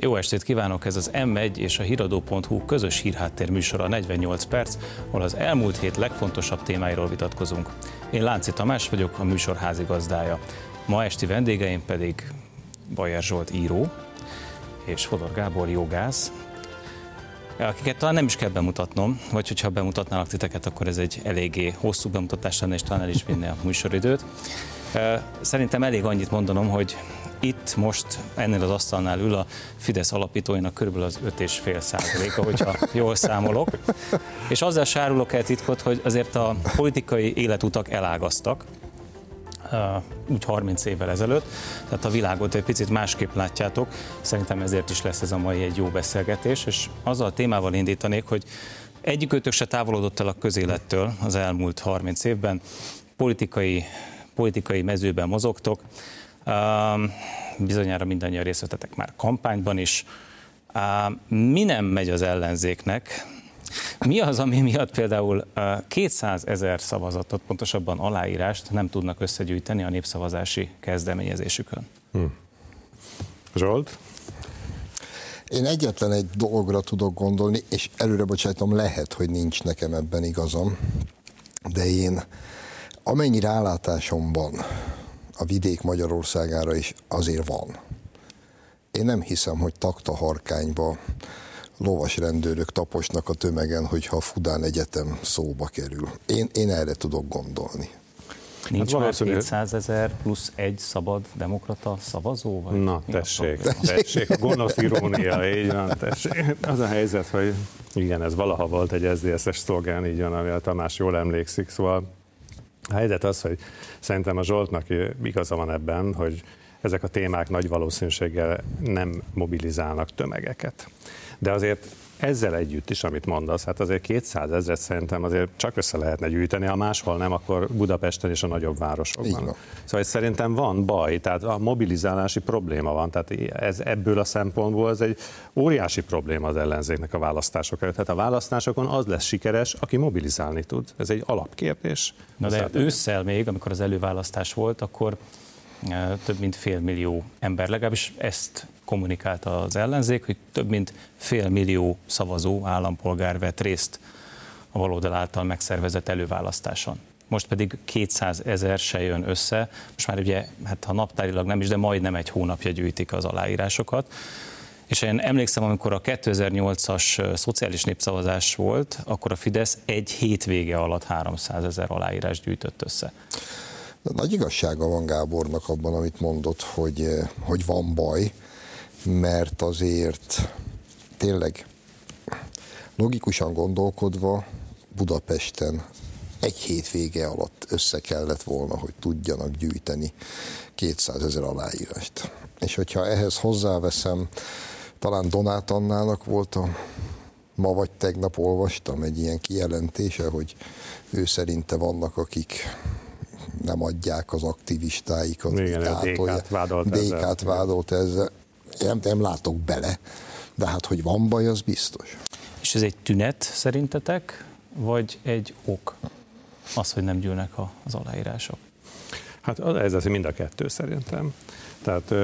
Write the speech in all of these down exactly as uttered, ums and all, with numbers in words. Jó estét kívánok, ez az em egy és a híradó pont hú közös hírháttér műsora negyvennyolc perc, ahol az elmúlt hét legfontosabb témáiról vitatkozunk. Én Lánci Tamás vagyok, a műsor házigazdája. Ma esti vendégeim pedig Bayer Zsolt író és Fodor Gábor jogász, akiket talán nem is kell bemutatnom, vagy hogyha bemutatnálak titeket, akkor ez egy eléggé hosszú bemutatás lenne, és talán el is vinné a műsoridőt. Szerintem elég annyit mondanom, hogy itt most ennél az asztalnál ül a Fidesz alapítóinak körülbelül az öt egész öt százaléka, hogyha jól számolok. És azzal sárulok el titkot, hogy azért a politikai életutak elágaztak, úgy harminc évvel ezelőtt, tehát a világot egy picit másképp látjátok. Szerintem ezért is lesz ez a mai egy jó beszélgetés, és azzal a témával indítanék, hogy egyikőtök se távolodott el a közélettől az elmúlt harminc évben, politikai, politikai mezőben mozogtok, bizonyára mindannyian részt vettetek már kampányban is. Mi nem megy az ellenzéknek? Mi az, ami miatt például kétszázezer szavazatot, pontosabban aláírást nem tudnak összegyűjteni a népszavazási kezdeményezésükön? Hmm. Zsolt? Én egyetlen egy dologra tudok gondolni, és előre bocsájtom, lehet, hogy nincs nekem ebben igazam, de én amennyi rálátásomban a vidék Magyarországára is azért van. Én nem hiszem, hogy takta harkányba lovas rendőrök taposnak a tömegen, hogyha a Fudán Egyetem szóba kerül. Én, én erre tudok gondolni. Nincs hát már kétszázezer plusz egy szabad demokrata szavazó? Vagy na, tessék, tessék, a gonosz irónia, így van, tessék. Az a helyzet, hogy igen, ez valaha volt egy es zé es-es szlogán, így van, ami a Tamás jól emlékszik, szóval a helyzet az, hogy szerintem a Zsoltnak igaza van ebben, hogy ezek a témák nagy valószínűséggel nem mobilizálnak tömegeket. De azért ezzel együtt is, amit mondasz, hát azért kétszázezret szerintem azért csak össze lehetne gyűjteni, ha máshol nem, akkor Budapesten és a nagyobb városokban. Szóval szerintem van baj, tehát a mobilizálási probléma van, tehát ez ebből a szempontból ez egy óriási probléma az ellenzéknek a választások előtt. Tehát a választásokon az lesz sikeres, aki mobilizálni tud. Ez egy alapkérdés. Na de ősszel még, amikor az előválasztás volt, akkor több mint fél millió ember, legalábbis ezt kommunikálta az ellenzék, hogy több mint fél millió szavazó állampolgár vett részt a baloldal által megszervezett előválasztáson. Most pedig kétszázezer se jön össze, most már ugye, hát ha naptárilag nem is, de majdnem egy hónapja gyűjtik az aláírásokat. És én emlékszem, amikor a kétezer-nyolcas szociális népszavazás volt, akkor a Fidesz egy hétvége alatt háromszázezer aláírás gyűjtött össze. Nagy igazsága van Gábornak abban, amit mondott, hogy, hogy van baj, mert azért tényleg logikusan gondolkodva Budapesten egy hétvége alatt össze kellett volna, hogy tudjanak gyűjteni kétszázezer aláírást. És hogyha ehhez hozzáveszem, talán Donát Annának volt a ma vagy tegnap olvastam egy ilyen kijelentése, hogy ő szerinte vannak, akik nem adják az aktivistáikat. Igen, a dé ká-t vádolt ezzel. dé ká-t vádolt ezzel. Nem, nem látok bele, de hát, hogy van baj, az biztos. És ez egy tünet szerintetek, vagy egy ok az, hogy nem gyűlnek az aláírások? Hát ez az mind a kettő szerintem. Tehát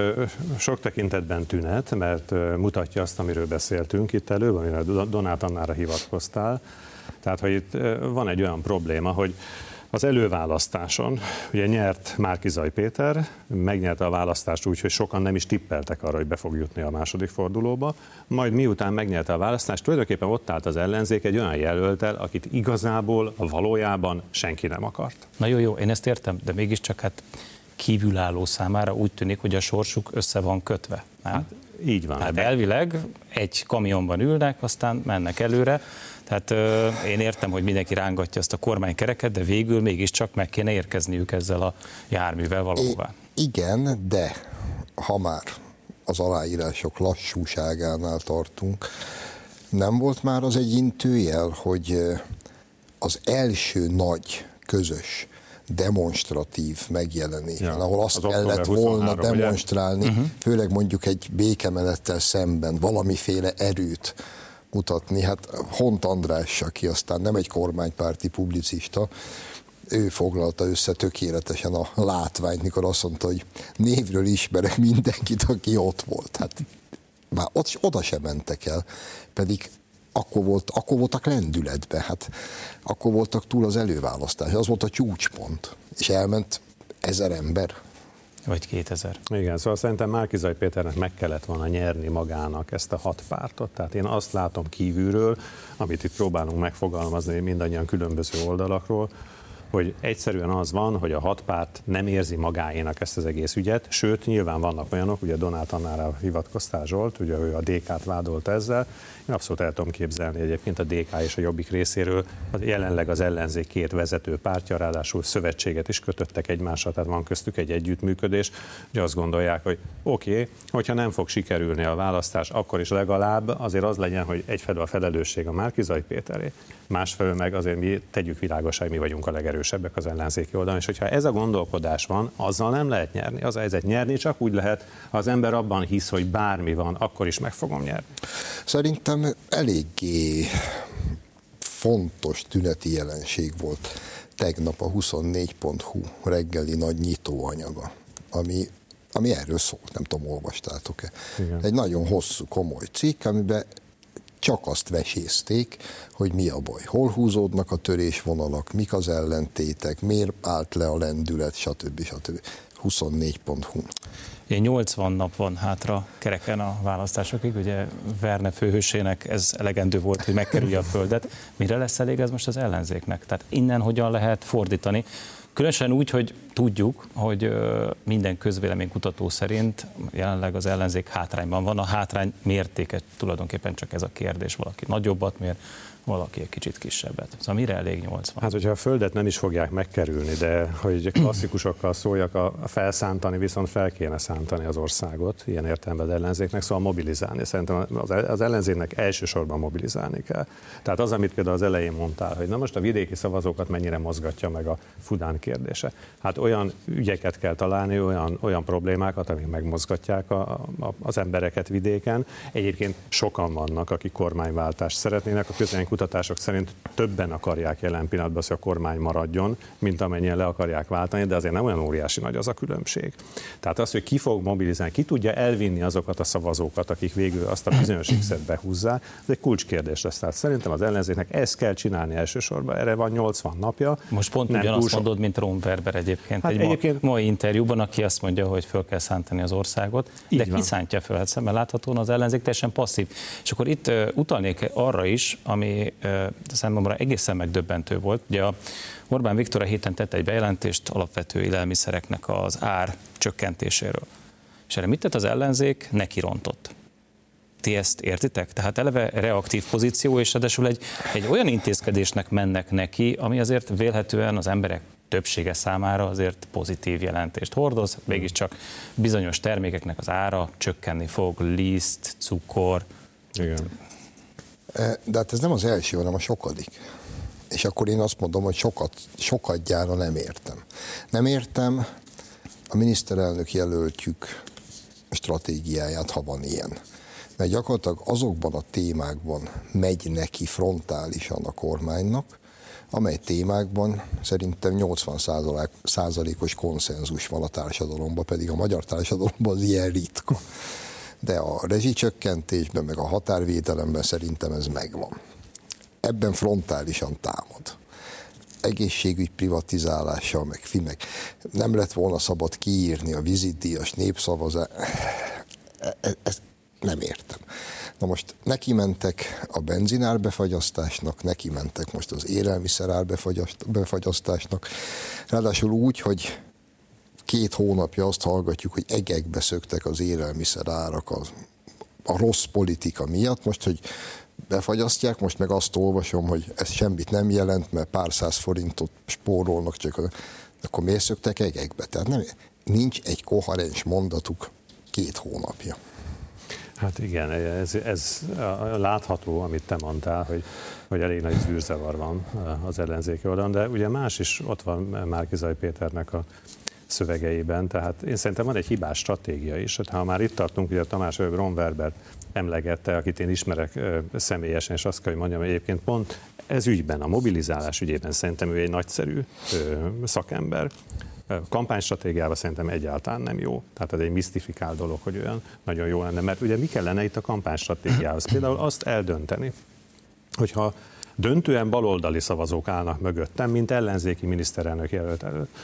sok tekintetben tünet, mert mutatja azt, amiről beszéltünk itt előbb, amire Donát Annára hivatkoztál. Tehát, hogy itt van egy olyan probléma, hogy az előválasztáson ugye nyert Márki-Zay Péter, megnyerte a választást úgy, hogy sokan nem is tippeltek arra, hogy be fog jutni a második fordulóba, majd miután megnyerte a választást, tulajdonképpen ott állt az ellenzék egy olyan jelölttel, akit igazából valójában senki nem akart. Na jó, jó, én ezt értem, de mégiscsak hát kívülálló számára úgy tűnik, hogy a sorsuk össze van kötve. Hát, így van. Hát elvileg egy kamionban ülnek, aztán mennek előre. Tehát ö, én értem, hogy mindenki rángatja ezt a kormánykereket, de végül mégiscsak meg kéne érkezniük ezzel a járművel valóban. Igen, de ha már az aláírások lassúságánál tartunk, nem volt már az egy intőjel, hogy az első nagy közös demonstratív megjelenés, ja, ahol azt az kellett volna demonstrálni, ugye? Főleg mondjuk egy békemenettel szemben valamiféle erőt mutatni. Hát Hont András, aki aztán nem egy kormánypárti publicista, ő foglalta össze tökéletesen a látványt, mikor azt mondta, hogy névről ismerek mindenkit, aki ott volt. Hát Már ott, oda sem mentek el, pedig akkor, volt, akkor voltak lendületben, hát akkor voltak túl az előválasztás, az volt a csúcspont, és elment ezer ember. Vagy kétezer. Igen, szóval szerintem Márki-Zay Péternek meg kellett volna nyerni magának ezt a hat pártot, tehát én azt látom kívülről, amit itt próbálunk megfogalmazni mindannyian különböző oldalakról, hogy egyszerűen az van, hogy a hat párt nem érzi magáénak ezt az egész ügyet, sőt, nyilván vannak olyanok, ugye Donát Annára hivatkoztál Zsolt, ugye ő a dé ká-t vádolt ezzel, én abszolút el tudom képzelni egyébként a dé ká és a Jobbik részéről, jelenleg az ellenzék két vezető pártja, ráadásul szövetséget is kötöttek egymással, tehát van köztük egy együttműködés, ugye azt gondolják, hogy oké, okay, hogyha nem fog sikerülni a választás, akkor is legalább azért az legyen, hogy egyfelől a felelősség a Márki-Zay Péteré, másfelől meg azért mi tegyük világossá, mi vagyunk a legerősebbek az ellenzéki oldalon, és hogyha ez a gondolkodás van, azzal nem lehet nyerni. Az helyzet nyerni csak úgy lehet, ha az ember abban hisz, hogy bármi van, akkor is meg fogom nyerni. Szerintem eléggé fontos tüneti jelenség volt tegnap a huszonnégy pont hu reggeli nagy nyitóanyaga, ami, ami erről szólt, nem tudom, olvastátok-e. Igen. Egy nagyon hosszú, komoly cikk, amiben csak azt vesézték, hogy mi a baj, hol húzódnak a törésvonalak, mik az ellentétek, miért állt le a lendület, stb. stb. huszonnégy pont hu. nyolcvan nap van hátra kereken a választásokig, ugye Verne főhősének ez elegendő volt, hogy megkerülje a földet. Mire lesz elég ez most az ellenzéknek? Tehát innen hogyan lehet fordítani? Különösen úgy, hogy tudjuk, hogy minden közvéleménykutató szerint jelenleg az ellenzék hátrányban van. A hátrány mértéke tulajdonképpen csak ez a kérdés. Valaki nagyobbat mér, valaki egy kicsit kisebbet. Szóval mire elég nyolcvan? Hát, hogyha a földet nem is fogják megkerülni, de hogy klasszikusokkal szóljak, a felszántani viszont fel kéne szántani az országot, ilyen értelemben az ellenzéknek, szóval mobilizálni. Szerintem az ellenzéknek elsősorban mobilizálni kell. Tehát az, amit például az elején mondtál, hogy na most a vidéki szavazókat mennyire mozgatja meg a Fudán kérdése. Hát olyan ügyeket kell találni, olyan, olyan problémákat, amik megmozgatják a, a, az embereket vidéken. Egyébként sokan vannak, akik kormányváltást szeretnének, a közvélemény kutatások szerint többen akarják jelen pillanatban, hogy a kormány maradjon, mint amennyien le akarják váltani, de azért nem olyan óriási nagy az a különbség. Tehát az, hogy ki fog mobilizálni, ki tudja elvinni azokat a szavazókat, akik végül azt a bizonyos X-et behúzzák, ez egy kulcskérdés lesz. Tehát szerintem az ellenzéknek ezt kell csinálni elsősorban, erre van nyolcvan napja. Most pont ugyanazt túl... mondod, mint Ron Werber egyébként. Hát egy egyébként... ma, mai interjúban, aki azt mondja, hogy föl kell szántani az országot, így de van. Ki szántja föl? Hát szemben láthatóan az ellenzék teljesen passzív. És akkor itt uh, utalnék arra is, ami uh, számomra egészen megdöbbentő volt. Ugye a Orbán Viktor a héten tett egy bejelentést alapvető élelmiszereknek az ár csökkentéséről. És erre mit tett az ellenzék? Nekirontott. Ti ezt értitek? Tehát eleve reaktív pozíció, és ráadásul egy, egy olyan intézkedésnek mennek neki, ami azért vélhetően az emberek többsége számára azért pozitív jelentést hordoz, mégiscsak bizonyos termékeknek az ára csökkenni fog, liszt, cukor. Igen. De hát ez nem az első, hanem a sokadik. És akkor én azt mondom, hogy sokat, sokadjára nem értem. Nem értem a miniszterelnök jelöltjük stratégiáját, ha van ilyen. Mert gyakorlatilag azokban a témákban megy neki frontálisan a kormánynak, amely témákban szerintem nyolcvan százalékos konszenzus van a társadalomban, pedig a magyar társadalomban az ilyen ritka. De a rezsicsökkentésben, meg a határvédelemben szerintem ez megvan. Ebben frontálisan támad. Egészségügy privatizálással, meg filmek. Nem lett volna szabad kiírni a vízidíjas népszavazás. Ezt nem értem. Na most neki mentek a benzinárbefagyasztásnak, neki mentek most az élelmiszerárbefagyasztásnak, ráadásul úgy, hogy két hónapja azt hallgatjuk, hogy egekbe szöktek az élelmiszerárak a, a rossz politika miatt, most, hogy befagyasztják, most meg azt olvasom, hogy ez semmit nem jelent, mert pár száz forintot spórolnak, csak akkor miért szöktek egekbe? Tehát nem, nincs egy koherens mondatuk két hónapja. Hát igen, ez, ez látható, amit te mondtál, hogy, hogy elég nagy zűrzavar van az ellenzéki oldalon, de ugye más is ott van Márki-Zay Péternek a szövegeiben, tehát én szerintem van egy hibás stratégia is, ha már itt tartunk, ugye a Tamás Örög Ronverbert emlegette, akit én ismerek személyesen, és azt kell, hogy mondjam, hogy egyébként pont ez ügyben, a mobilizálás ügyében szerintem ő egy nagyszerű szakember. Kampánystratégiával szerintem egyáltalán nem jó, tehát ez egy misztifikált dolog, hogy olyan nagyon jó lenne, mert ugye mi kellene itt a kampánystratégiához? Például azt eldönteni, hogyha döntően baloldali szavazók állnak mögöttem, mint ellenzéki miniszterelnök jelölt előtt,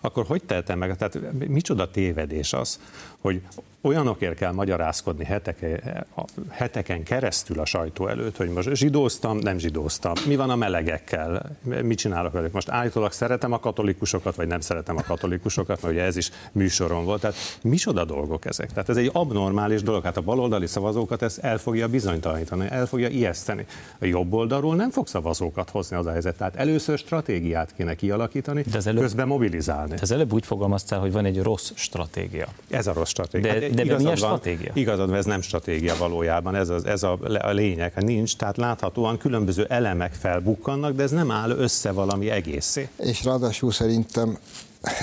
akkor hogy tehetem meg? Tehát micsoda tévedés az, hogy olyanokért kell magyarázkodni heteke, heteken keresztül a sajtó előtt, hogy most zsidóztam, nem zsidóztam, mi van a melegekkel, mit csinálok velük? Most állítólag szeretem a katolikusokat, vagy nem szeretem a katolikusokat, mert ugye ez is műsoron volt. Tehát micsoda dolgok ezek? Tehát ez egy abnormális dolog. Hát a baloldali szavazókat ez el fogja bizonytalanítani, el fogja ijeszteni. A jobb oldalról nem fog szavazókat hozni az a helyzet. Tehát először stratégiát kéne kialakítani, előbb, közben mobilizálni. Ez előbb úgy fogalmaztál, hogy van egy rossz stratégia. Ez a rossz stratégia. De, De igazad van, stratégia? Igazad van, ez nem stratégia valójában, ez, az, ez a, a lényeg, ha nincs, tehát láthatóan különböző elemek felbukkannak, de ez nem áll össze valami egészé. És ráadásul szerintem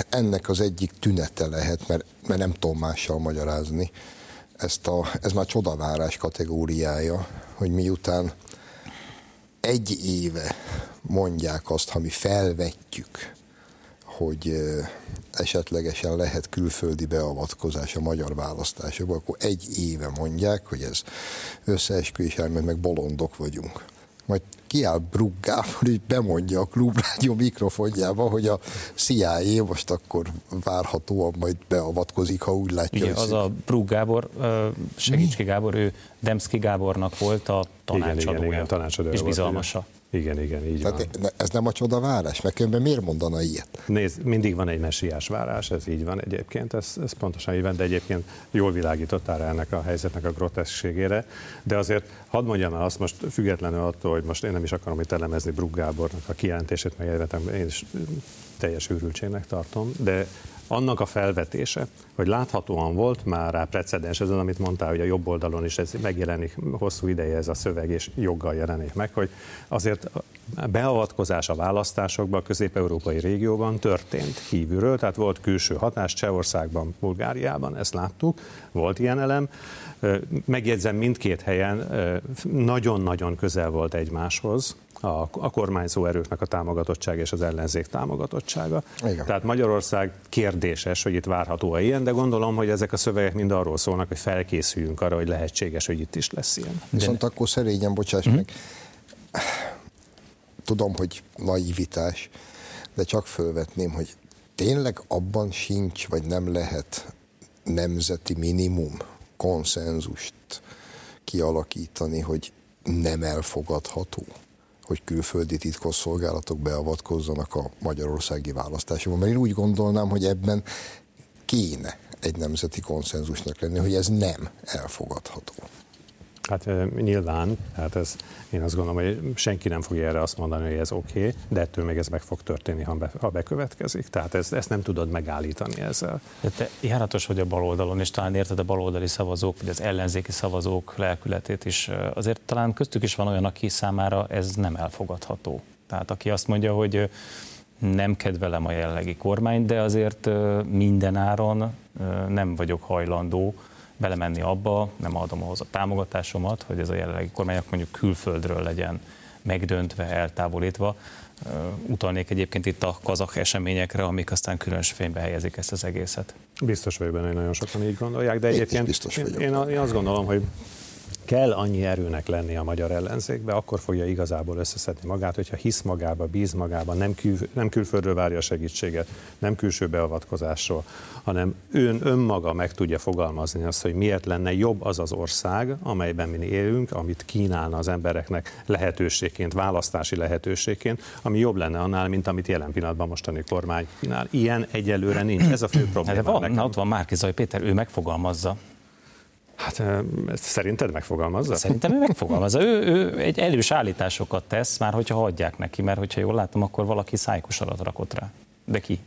ennek az egyik tünete lehet, mert, mert nem tudom mással magyarázni, ezt a, ez már csodavárás kategóriája, hogy miután egy éve mondják azt, ha mi felvetjük, hogy esetlegesen lehet külföldi beavatkozás a magyar választásokban, akkor egy éve mondják, hogy ez összeesküvés elmélet, meg bolondok vagyunk. Majd kiáll Bruck Gábor, hogy bemondja a Klub Rádió mikrofonjába, hogy a cé i á most akkor várhatóan majd beavatkozik, ha úgy látja. Ugye az a Bruck Gábor, segíts ki Gábor, ő Demszky Gábornak volt a tanácsadója, igen, igen, tanácsadója és bizalmasa. Volt. Igen, igen, így tehát van. Ez nem a csoda várás, mert különben miért mondana ilyet? Nézd, mindig van egy messiás várás, ez így van egyébként, ez, ez pontosan így van, de egyébként jól világítottál rá ennek a helyzetnek a groteszkségére, de azért hadd mondjam el azt most függetlenül attól, hogy most én nem is akarom itt elemezni Bruck Gábornak a kijelentését, meg egyébként én is teljes őrültségnek tartom, de annak a felvetése, hogy láthatóan volt már rá precedens, ez az, amit mondtál, hogy a jobb oldalon is ez megjelenik hosszú ideje ez a szöveg, és joggal jelenik meg, hogy azért beavatkozás a választásokban a közép-európai régióban történt kívülről, tehát volt külső hatás Csehországban, Bulgáriában, ezt láttuk, volt ilyen elem. Megjegyzem, mindkét helyen nagyon-nagyon közel volt egymáshoz a, a kormányzó erőknek a támogatottsága és az ellenzék támogatottsága. Igen. Tehát Magyarország kérdéses, hogy itt várható-e ilyen, de gondolom, hogy ezek a szövegek mind arról szólnak, hogy felkészüljünk arra, hogy lehetséges, hogy itt is lesz ilyen. Viszont de... akkor szerényen, bocsáss mm-hmm. meg, tudom, hogy naivitás, de csak fölvetném, hogy tényleg abban sincs, vagy nem lehet nemzeti minimum konszenzust kialakítani, hogy nem elfogadható, hogy külföldi titkosszolgálatok beavatkozzanak a magyarországi választásokban. Mert én úgy gondolnám, hogy ebben kéne egy nemzeti konszenzusnak lenni, hogy ez nem elfogadható. Hát nyilván, hát ez, én azt gondolom, hogy senki nem fogja erre azt mondani, hogy ez oké, okay, de ettől még ez meg fog történni, ha, be, ha bekövetkezik. Tehát ezt, ezt nem tudod megállítani ezzel. De te járatos vagy a baloldalon, és talán érted a baloldali szavazók, vagy az ellenzéki szavazók lelkületét is. Azért talán köztük is van olyan, aki számára ez nem elfogadható. Tehát aki azt mondja, hogy nem kedvelem a jelenlegi kormányt, de azért mindenáron nem vagyok hajlandó belemenni abba, nem adom ahhoz a támogatásomat, hogy ez a jelenlegi kormányok mondjuk külföldről legyen megdöntve, eltávolítva. Utalnék egyébként itt a kazakh eseményekre, amik aztán különös fénybe helyezik ezt az egészet. Biztos vagyok benne, hogy nagyon sokan így gondolják, de egyébként én, én azt gondolom, hogy kell annyi erőnek lenni a magyar ellenzékbe, akkor fogja igazából összeszedni magát, hogyha hisz magába, bíz magába, nem, kül, nem külföldről várja a segítséget, nem külső beavatkozásról, hanem ön önmaga meg tudja fogalmazni azt, hogy miért lenne jobb az az ország, amelyben mi élünk, amit kínálna az embereknek lehetőségként, választási lehetőségként, ami jobb lenne annál, mint amit jelen pillanatban mostani kormány kínál. Ilyen egyelőre nincs, ez a fő probléma. De van, nekem. Ott van Márki-Zay Péter, ő megfogalmazza. Hát ezt szerinted megfogalmazza? Szerintem ő megfogalmazza. Ő, ő egy elős állításokat tesz, már hogyha hagyják neki, mert hogyha jól látom, akkor valaki szájkus alatt rakott rá. De ki?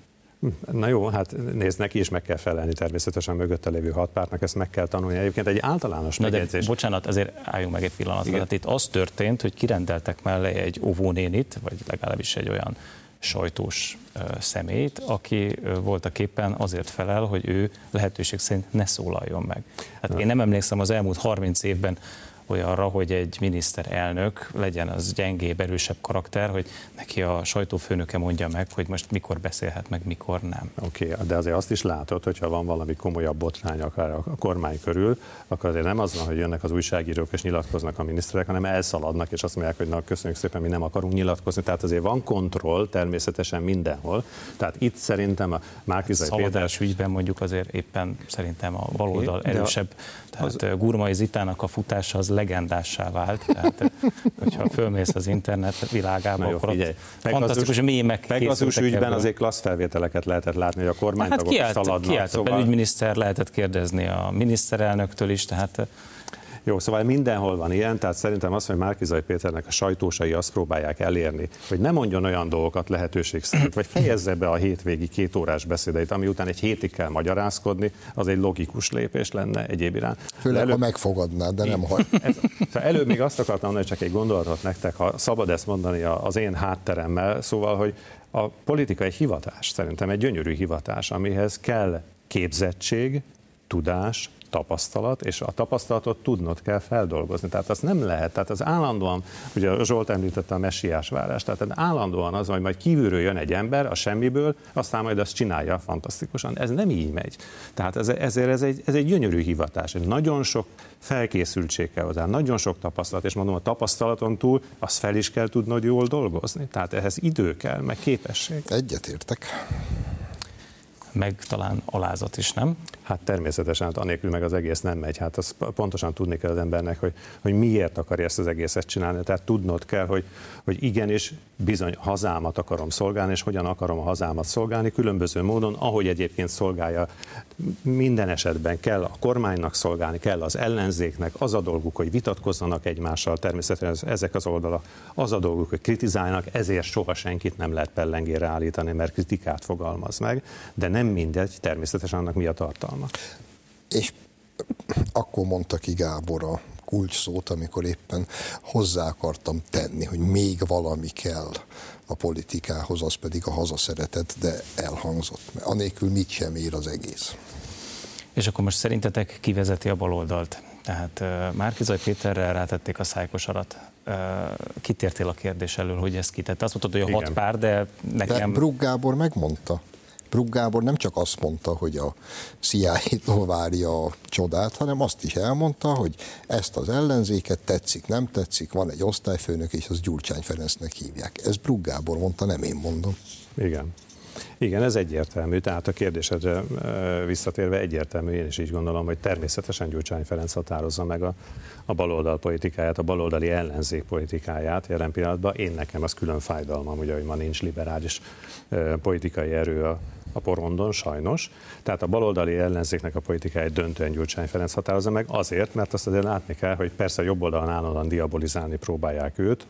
Na jó, hát nézd, neki is meg kell felelni természetesen mögötte lévő hat pártnak, ezt meg kell tanulni. Egyébként egy általános na megjegyzés. De, bocsánat, azért álljunk meg egy pillanatra. Hát itt az történt, hogy kirendeltek mellé egy óvónénit, vagy legalábbis egy olyan sajtós személyt, aki voltaképpen azért felel, hogy ő lehetőség szerint ne szólaljon meg. Hát én nem emlékszem az elmúlt harminc évben olyanra, hogy egy miniszterelnök legyen az gyengébb, erősebb karakter, hogy neki a sajtófőnöke mondja meg, hogy most mikor beszélhet, meg mikor nem. Oké, okay, de azért azt is látod, hogyha van valami komolyabb botrány akár a kormány körül, akkor azért nem az van, hogy jönnek az újságírók és nyilatkoznak a miniszterek, hanem elszaladnak, és azt mondják, hogy na, köszönjük szépen, mi nem akarunk nyilatkozni. Tehát azért van kontroll természetesen mindenhol. Tehát itt szerintem a Márki-Zay Péter ügyben mondjuk azért éppen szerintem a baloldal okay, erősebb, tehát az... Gurmai Zitának a futása az legendássá vált, tehát hogyha fölmész az internet világába, jó, akkor figyelj, fantasztikus mémek Pegasus ügyben ebből. Azért klassz felvételeket lehetett látni, hogy a kormánytagok hát szaladnak. Hát szóval... a belügyminiszter lehetett kérdezni a miniszterelnöktől is, tehát... Jó, szóval mindenhol van ilyen, tehát szerintem azt, hogy Márki-Zay Péternek a sajtósai azt próbálják elérni, hogy ne mondjon olyan dolgokat lehetőség szerint, vagy fejezze be a hétvégi kétórás beszédeit, ami után egy hétig kell magyarázkodni, az egy logikus lépés lenne egyéb iránt. Főleg, előbb... ha megfogadnád, de nem hagy. Szóval előbb még azt akartam mondani, hogy csak egy gondolatot nektek, ha szabad ezt mondani az én hátteremmel, szóval, hogy a politika egy hivatás, szerintem egy gyönyörű hivatás, amihez kell képzettség, tudás, tapasztalat, és a tapasztalatot tudnod kell feldolgozni. Tehát azt nem lehet, tehát az állandóan, ugye Zsolt említette a messiás várás, tehát állandóan az, hogy majd kívülről jön egy ember a semmiből, aztán majd azt csinálja fantasztikusan. Ez nem így megy. Tehát ez, ezért ez egy, ez egy gyönyörű hivatás. Nagyon sok felkészültség kell hozzá, nagyon sok tapasztalat, és mondom, a tapasztalaton túl azt fel is kell tudnod jól dolgozni. Tehát ehhez idő kell, meg képesség. Egyetértek. Meg talán alázat is, nem? Hát természetesen, hát anélkül meg az egész nem megy. Hát azt pontosan tudni kell az embernek, hogy, hogy miért akarja ezt az egészet csinálni. Tehát tudnod kell, hogy, hogy igenis bizony hazámat akarom szolgálni, és hogyan akarom a hazámat szolgálni, különböző módon, ahogy egyébként szolgálja. Minden esetben kell a kormánynak szolgálni, kell az ellenzéknek, az a dolguk, hogy vitatkozzanak egymással, természetesen ezek az oldalak, az a dolguk, hogy kritizáljanak, ezért soha senkit nem lehet pellengére állítani, mert kritikát fogalmaz meg, de nem mindegy, természetesen annak mi a tartalma. És akkor mondta ki Gábor a kulcsszót, amikor éppen hozzá akartam tenni, hogy még valami kell a politikához, az pedig a hazaszeretet, de elhangzott. Anélkül mit sem ér az egész. És akkor most szerintetek kivezeti a baloldalt? Tehát Márki-Zay Péterrel rátették a szájkos arat. Kitértél a kérdés elől, hogy ezt kitette? Azt mondtad, hogy a igen. Hat pár, de nekem... De Bruck Gábor megmondta. Bruck Gábor nem csak azt mondta, hogy a cé i á-tól várja a csodát, hanem azt is elmondta, hogy ezt az ellenzéket tetszik, nem tetszik, van egy osztályfőnök, és az Gyurcsány Ferencnek hívják. Ez Bruck Gábor mondta, nem én mondom. Igen. Igen, ez egyértelmű, tehát a kérdésedre visszatérve egyértelmű, én is így gondolom, hogy természetesen Gyurcsány Ferenc határozza meg a, a baloldal politikáját, a baloldali ellenzék politikáját jelen pillanatban. Én nekem az külön fájdalmam, ugye, hogy ma nincs liberális politikai erő a, a porondon, sajnos. Tehát a baloldali ellenzéknek a politikáját döntően Gyurcsány Ferenc határozza meg azért, mert azt azért látni kell, hogy persze a jobb oldalon állandóan diabolizálni próbálják őt,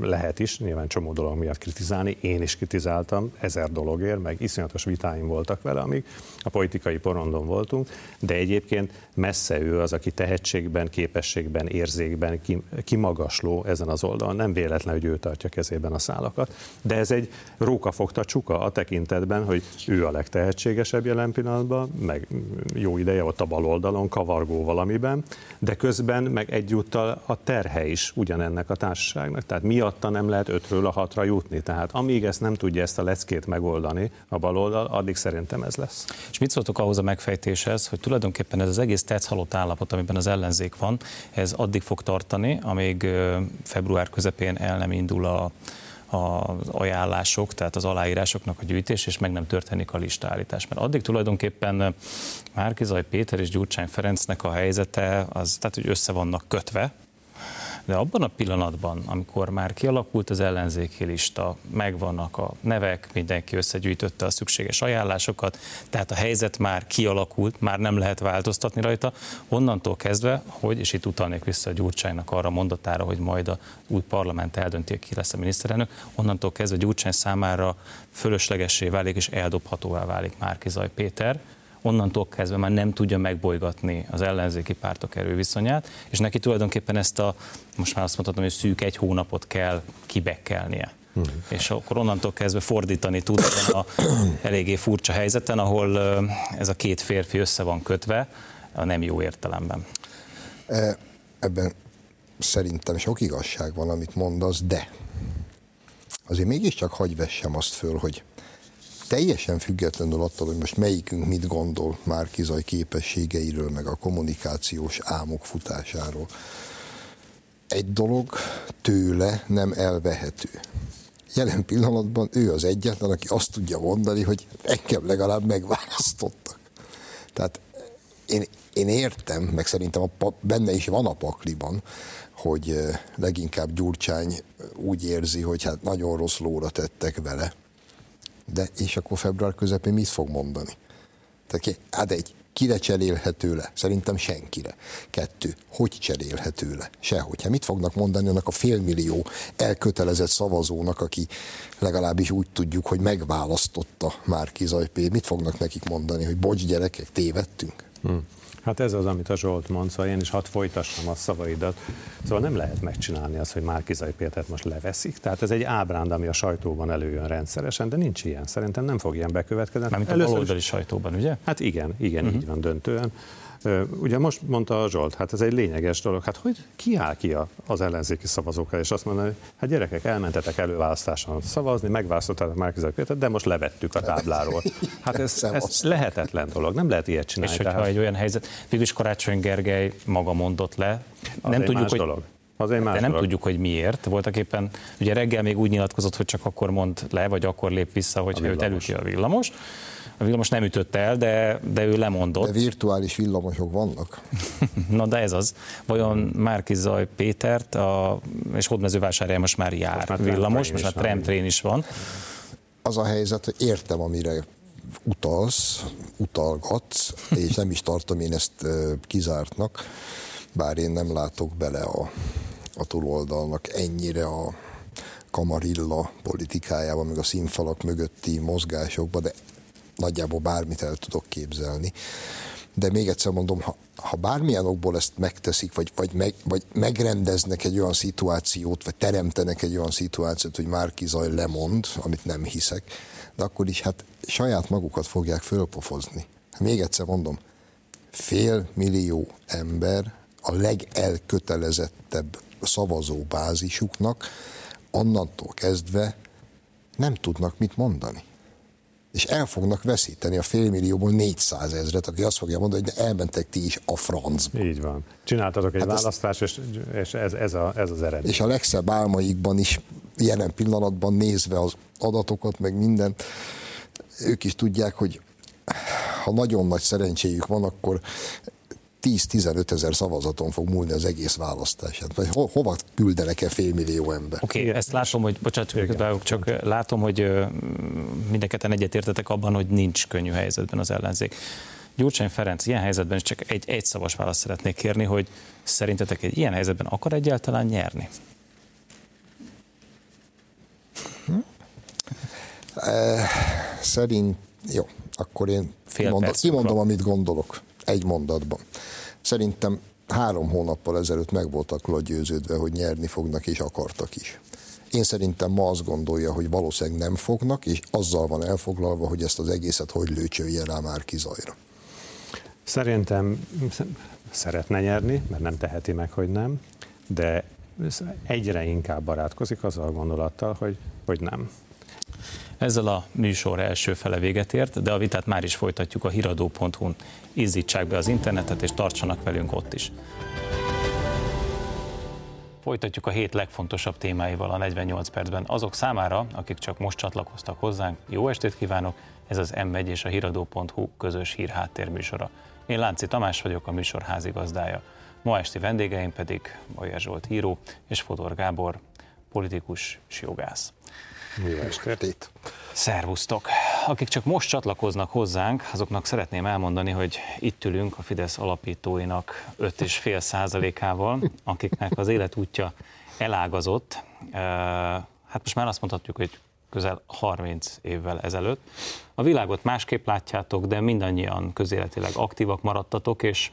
lehet is, nyilván csomó dolog miatt kritizálni, én is kritizáltam ezer dologért, meg iszonyatos vitáim voltak vele, amíg a politikai porondon voltunk, de egyébként messze ő az, aki tehetségben, képességben, érzékben kimagasló ezen az oldalon, nem véletlen, hogy ő tartja kezében a szálakat, de ez egy rókafogta csuka a tekintetben, hogy ő a legtehetségesebb jelen pillanatban, meg jó ideje ott a bal oldalon, kavargó valamiben, de közben meg egyúttal a terhe is ugyanennek a társaságnak, tehát miatta nem lehet ötről a hatra jutni, tehát amíg ezt nem tudja ezt a leckét megoldani, a baloldal, addig szerintem ez lesz. És mit szóltok ahhoz a megfejtéshez, hogy tulajdonképpen ez az egész tetszhalott állapot, amiben az ellenzék van, ez addig fog tartani, amíg február közepén el nem indul a, az ajánlások, tehát az aláírásoknak a gyűjtés, és meg nem történik a listaállítás. Mert addig tulajdonképpen Márki-Zay Péter és Gyurcsány Ferencnek a helyzete, az, tehát hogy össze vannak kötve, de abban a pillanatban, amikor már kialakult az ellenzéki lista, megvannak a nevek, mindenki összegyűjtötte a szükséges ajánlásokat, tehát a helyzet már kialakult, már nem lehet változtatni rajta, onnantól kezdve, hogy, és itt utalnék vissza a Gyurcsánynak arra mondatára, hogy majd a új parlament eldönti, ki lesz a miniszterelnök, onnantól kezdve Gyurcsány számára fölöslegessé válik és eldobhatóvá válik Márki-Zay Péter, onnantól kezdve már nem tudja megbolygatni az ellenzéki pártok erőviszonyát, és neki tulajdonképpen ezt a, most már azt mondhatom, hogy szűk egy hónapot kell kibekkelnie. Mm. És akkor onnantól kezdve fordítani tud a eléggé furcsa helyzeten, ahol ez a két férfi össze van kötve, a nem jó értelemben. E, ebben szerintem sok igazság van, amit mondasz, de azért mégiscsak hagy vessem azt föl, hogy teljesen függetlenül attól, hogy most melyikünk mit gondol Márki-Zay képességeiről, meg a kommunikációs álmok futásáról. Egy dolog tőle nem elvehető. Jelen pillanatban ő az egyetlen, aki azt tudja mondani, hogy engem legalább megválasztottak. Tehát én, én értem, meg szerintem a, benne is van a pakliban, hogy leginkább Gyurcsány úgy érzi, hogy hát nagyon rossz lóra tettek vele. De és akkor február közepén mit fog mondani? Tehát hát egy, kire cserélhető le? Szerintem senkire. Kettő, hogy cserélhető le? Sehogy. Hát mit fognak mondani annak a félmillió elkötelezett szavazónak, aki legalábbis úgy tudjuk, hogy megválasztotta Márki-Zay Pétert. Mit fognak nekik mondani, hogy bocs gyerekek, tévedtünk? Hmm. Hát ez az, amit a Zsolt mond, szóval én is hadd folytassam a szavaidat. Szóval nem lehet megcsinálni azt, hogy Márki-Zay Pétert most leveszik, tehát ez egy ábránd, ami a sajtóban előjön rendszeresen, de nincs ilyen, szerintem nem fog ilyen bekövetkezni. Mármint a baloldali sajtóban, ugye? Hát igen, igen, uh-huh. Így van döntően. Ugye most mondta a Zsolt, hát ez egy lényeges dolog, hát hogy ki áll ki az ellenzéki szavazókkal, és azt mondani, hogy hát gyerekek, elmentetek előválasztáson szavazni, megválasztották Márki-Zay Pétert, de most levettük a tábláról. Hát ez, ez lehetetlen dolog, nem lehet ilyet csinálni. És hogyha egy olyan helyzet, végülis Karácsony Gergely maga mondott le, az nem tudjuk, hogy... Dolog. De nem dolog. Tudjuk, hogy miért. Voltak éppen, ugye reggel még úgy nyilatkozott, hogy csak akkor mond le, vagy akkor lép vissza, hogyha őt elüti a villamos. A villamos nem ütötte el, de, de ő lemondott. De virtuális villamosok vannak. Na de ez az. Vajon Márki-Zay Pétert, a, és Hódmezővásárhelyen most már jár most már villamos, most már tramtrén is van. Az a helyzet, hogy értem, amire utalsz, utalgatsz, és nem is tartom én ezt kizártnak, bár én nem látok bele a, a túloldalnak ennyire a kamarilla politikájába, meg a színfalak mögötti mozgásokba, de nagyjából bármit el tudok képzelni. De még egyszer mondom, ha, ha bármilyen okból ezt megteszik, vagy, vagy, meg, vagy megrendeznek egy olyan szituációt, vagy teremtenek egy olyan szituációt, hogy Márki-Zay lemond, amit nem hiszek, de akkor is hát saját magukat fogják fölpofozni. Még egyszer mondom, fél millió ember a legelkötelezettebb szavazóbázisuknak onnantól kezdve nem tudnak mit mondani. És el fognak veszíteni a félmillióból négyszázezret, aki azt fogja mondani, hogy de elmentek ti is a francba. Így van. Csináltatok egy hát választást, és, és ez, ez, a, ez az eredmény. És a legszebb álmaikban is, jelen pillanatban nézve az adatokat, meg mindent, ők is tudják, hogy ha nagyon nagy szerencséjük van, akkor tíz-tizenöt ezer szavazaton fog múlni az egész választását. Ho- hova küldenek-e félmillió ember? Oké, okay, ezt látom, hogy, bocsánat, Igen. csak látom, hogy mindenketten egyetértetek abban, hogy nincs könnyű helyzetben az ellenzék. Gyurcsány Ferenc ilyen helyzetben csak egy egyszavas választ szeretnék kérni, hogy szerintetek egy ilyen helyzetben akar egyáltalán nyerni? Hm? E, szerint, jó, akkor én kimondom, kimondom, amit gondolok. Egy mondatban. Szerintem három hónappal ezelőtt meg voltak le győződve, hogy nyerni fognak, és akartak is. Én szerintem ma azt gondolja, hogy valószínűleg nem fognak, és azzal van elfoglalva, hogy ezt az egészet hogy lőcsölje rá Márki-Zayra. Szerintem szeretne nyerni, mert nem teheti meg, hogy nem, de egyre inkább barátkozik azzal a gondolattal, hogy, hogy nem. Ezzel a műsor első fele véget ért, de a vitát már is folytatjuk a híradó pont hu-n. Izzítsák be az internetet, és tartsanak velünk ott is. Folytatjuk a hét legfontosabb témáival a negyvennyolc percben. Azok számára, akik csak most csatlakoztak hozzánk, jó estét kívánok, ez az em egy és a híradó pont hu közös hírháttér műsora. Én Lánci Tamás vagyok, a műsor házigazdája. Ma esti vendégeim pedig Bayer Zsolt író és Fodor Gábor, politikus és jogász. Jó estét! Szervusztok! Akik csak most csatlakoznak hozzánk, azoknak szeretném elmondani, hogy itt ülünk a Fidesz alapítóinak öt egész öt százalékával, akiknek az életútja elágazott. Hát most már azt mondhatjuk, hogy közel harminc évvel ezelőtt. A világot másképp látjátok, de mindannyian közéletileg aktívak maradtatok, és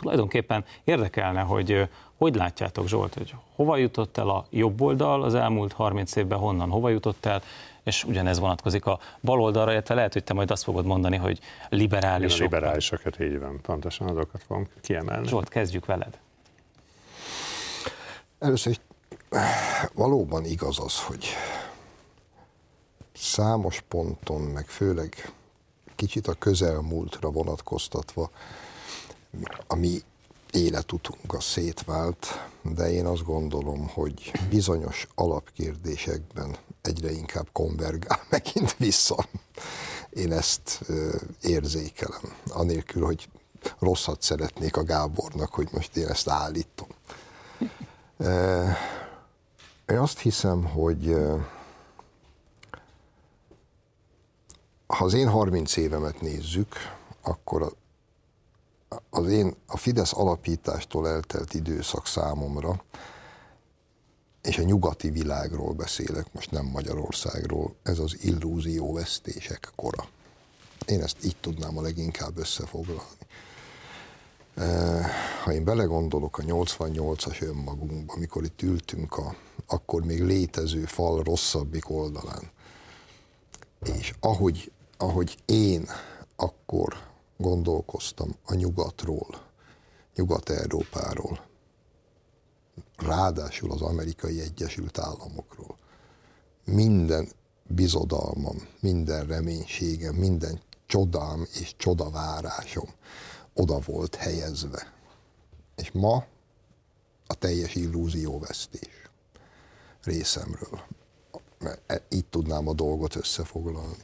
Tulajdonképpen érdekelne, hogy hogy látjátok, Zsolt, hogy hova jutott el a jobb oldal az elmúlt harminc évben, honnan hova jutott el, és ugyanez vonatkozik a bal oldalra, illetve lehet, hogy te majd azt fogod mondani, hogy liberálisok. Liberálisokat, így van, pontosan azokat fogom kiemelni. Zsolt, kezdjük veled. Először is valóban igaz az, hogy számos ponton, meg főleg kicsit a közelmúltra vonatkoztatva a mi életutunk a szétvált, de én azt gondolom, hogy bizonyos alapkérdésekben egyre inkább konvergál megint vissza. Én ezt érzékelem, anélkül, hogy rosszat szeretnék a Gábornak, hogy most én ezt állítom. Én azt hiszem, hogy ha az én harminc évemet nézzük, akkor az én a Fidesz alapítástól eltelt időszak számomra, és a nyugati világról beszélek, most nem Magyarországról, ez az illúzióvesztések kora. Én ezt így tudnám a leginkább összefoglalni. Ha én belegondolok a nyolcvannyolcas önmagunkba, amikor itt ültünk a akkor még létező fal rosszabbik oldalán, és ahogy, ahogy én akkor gondolkoztam a nyugatról, Nyugat-Európáról, ráadásul az Amerikai Egyesült Államokról, minden bizodalmam, minden reménységem, minden csodám és csodavárásom oda volt helyezve. És ma a teljes illúzióvesztés részemről. Így tudnám a dolgot összefoglalni.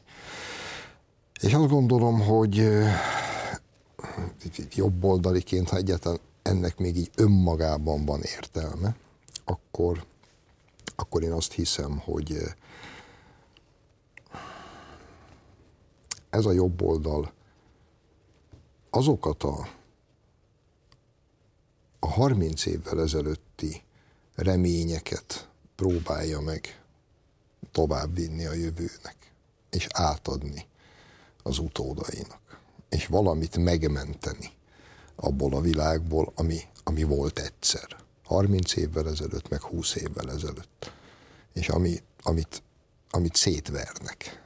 És azt gondolom, hogy jobboldaliként, ha egyáltalán ennek még így önmagában van értelme, akkor, akkor én azt hiszem, hogy ez a jobboldal azokat a, a harminc évvel ezelőtti reményeket próbálja meg továbbvinni a jövőnek, és átadni az utódainak, és valamit megmenteni abból a világból, ami, ami volt egyszer, harminc évvel ezelőtt, meg húsz évvel ezelőtt, és ami, amit, amit szétvernek.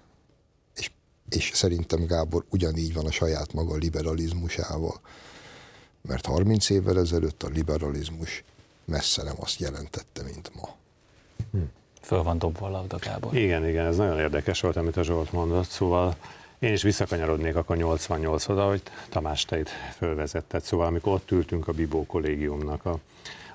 És, és szerintem Gábor ugyanígy van a saját maga liberalizmusával, mert harminc évvel ezelőtt a liberalizmus messze nem azt jelentette, mint ma. Hm. Föl van dobva a labda, Gábor. Igen, igen, ez nagyon érdekes volt, amit a Zsolt mondott, szóval én is visszakanyarodnék akkor nyolcvannyolchoz, ahogy Tamás, te itt fölvezetted. Szóval amikor ott ültünk a Bibó kollégiumnak a,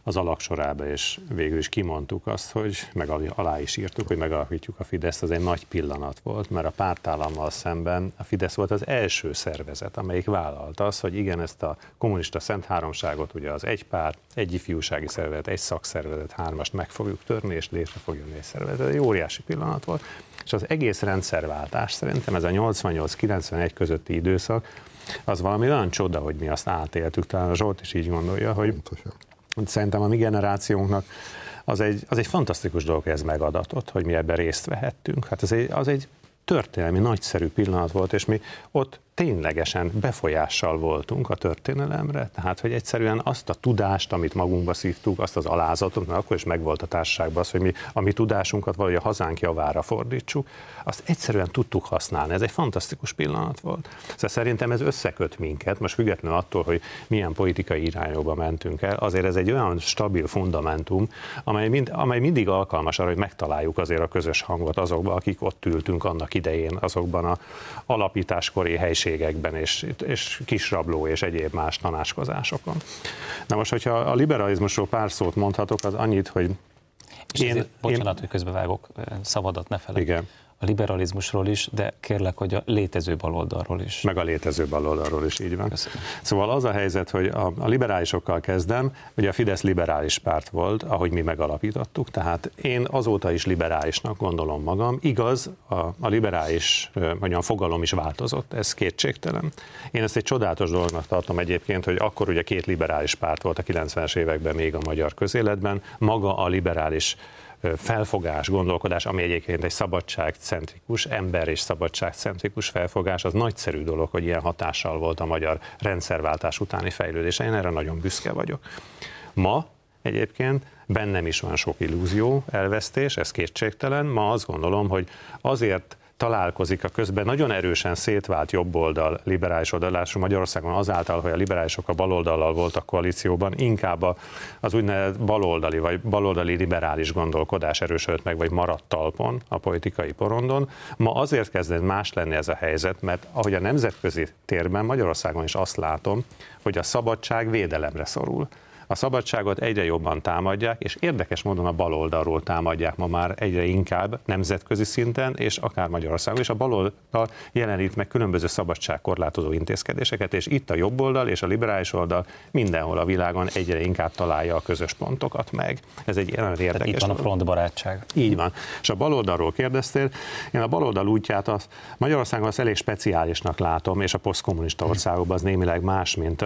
az alaksorába, és végül is kimondtuk azt, hogy meg alá is írtuk, hogy megalakítjuk a Fideszt, az egy nagy pillanat volt, mert a pártállammal szemben a Fidesz volt az első szervezet, amelyik vállalta azt, hogy igen, ezt a kommunista szent háromságot, ugye az egy párt, egy ifjúsági szervezet, egy szakszervezet, hármast meg fogjuk törni, és létre fog jönni egy szervezet. Ez egy óriási pillanat volt. És az egész rendszerváltás, szerintem ez a nyolcvannyolc-kilencvenegy közötti időszak, az valami olyan csoda, hogy mi azt átéltük, talán a Zsolt is így gondolja, hogy szerintem a mi generációnknak az egy, az egy fantasztikus dolog, hogy ez megadatott, hogy mi ebben részt vehettünk. Hát ez egy, az egy történelmi, nagyszerű pillanat volt, és mi ott ténylegesen befolyással voltunk a történelemre, tehát hogy egyszerűen azt a tudást, amit magunkba szívtuk, azt az alázatot, mert akkor is megvolt a társaságban az, hogy mi a mi tudásunkat valahogy a hazánk javára fordítsuk, azt egyszerűen tudtuk használni. Ez egy fantasztikus pillanat volt. Szóval szerintem ez összeköt minket, most függetlenül attól, hogy milyen politikai irányokba mentünk el, azért ez egy olyan stabil fundamentum, amely, mind, amely mindig alkalmas arra, hogy megtaláljuk azért a közös hangot azokban, akik ott ültünk annak idején, azokban az alapításkori helyiségekben, És, és kisrabló és egyéb más tanácskozásokon. Na most, hogyha a liberalizmusról pár szót mondhatok, az annyit, hogy... És én, ezért, én... bocsánat, hogy közbevágok, szavadat ne felejtsd. Igen. A liberalizmusról is, de kérlek, hogy a létező baloldalról is. Meg a létező baloldalról is, így van. Köszönöm. Szóval az a helyzet, hogy a, a liberálisokkal kezdem, ugye a Fidesz liberális párt volt, ahogy mi megalapítottuk, tehát én azóta is liberálisnak gondolom magam. Igaz, a, a liberális mondjam, fogalom is változott, ez kétségtelen. Én ezt egy csodálatos dolognak tartom egyébként, hogy akkor ugye két liberális párt volt a kilencvenes években még a magyar közéletben, maga a liberális felfogás, gondolkodás, ami egyébként egy szabadságcentrikus, ember és szabadságcentrikus felfogás, az nagyszerű dolog, hogy ilyen hatással volt a magyar rendszerváltás utáni fejlődése. Én erre nagyon büszke vagyok. Ma egyébként bennem is van sok illúzió, elvesztés, ez kétségtelen. Ma azt gondolom, hogy azért találkozik a közben nagyon erősen szétvált jobboldal, liberális oldalású Magyarországon azáltal, hogy a liberálisok a baloldallal voltak koalícióban, inkább az úgynevezett baloldali vagy baloldali liberális gondolkodás erősödött meg, vagy maradt talpon a politikai porondon. Ma azért kezdett más lenni ez a helyzet, mert ahogy a nemzetközi térben Magyarországon is azt látom, hogy a szabadság védelemre szorul. A szabadságot egyre jobban támadják, és érdekes módon a baloldalról támadják ma már egyre inkább nemzetközi szinten, és akár Magyarországon, és a baloldal jelenít meg különböző szabadságkorlátozó intézkedéseket, és itt a jobb oldal és a liberális oldal mindenhol a világon egyre inkább találja a közös pontokat meg. Ez egy nagyon érdekes. Tehát itt van a frontbarátság. Így van. És a baloldalról kérdeztél, én a baloldal útját az Magyarországon az elég speciálisnak látom, és a posztkommunista országokban az némileg más, mint,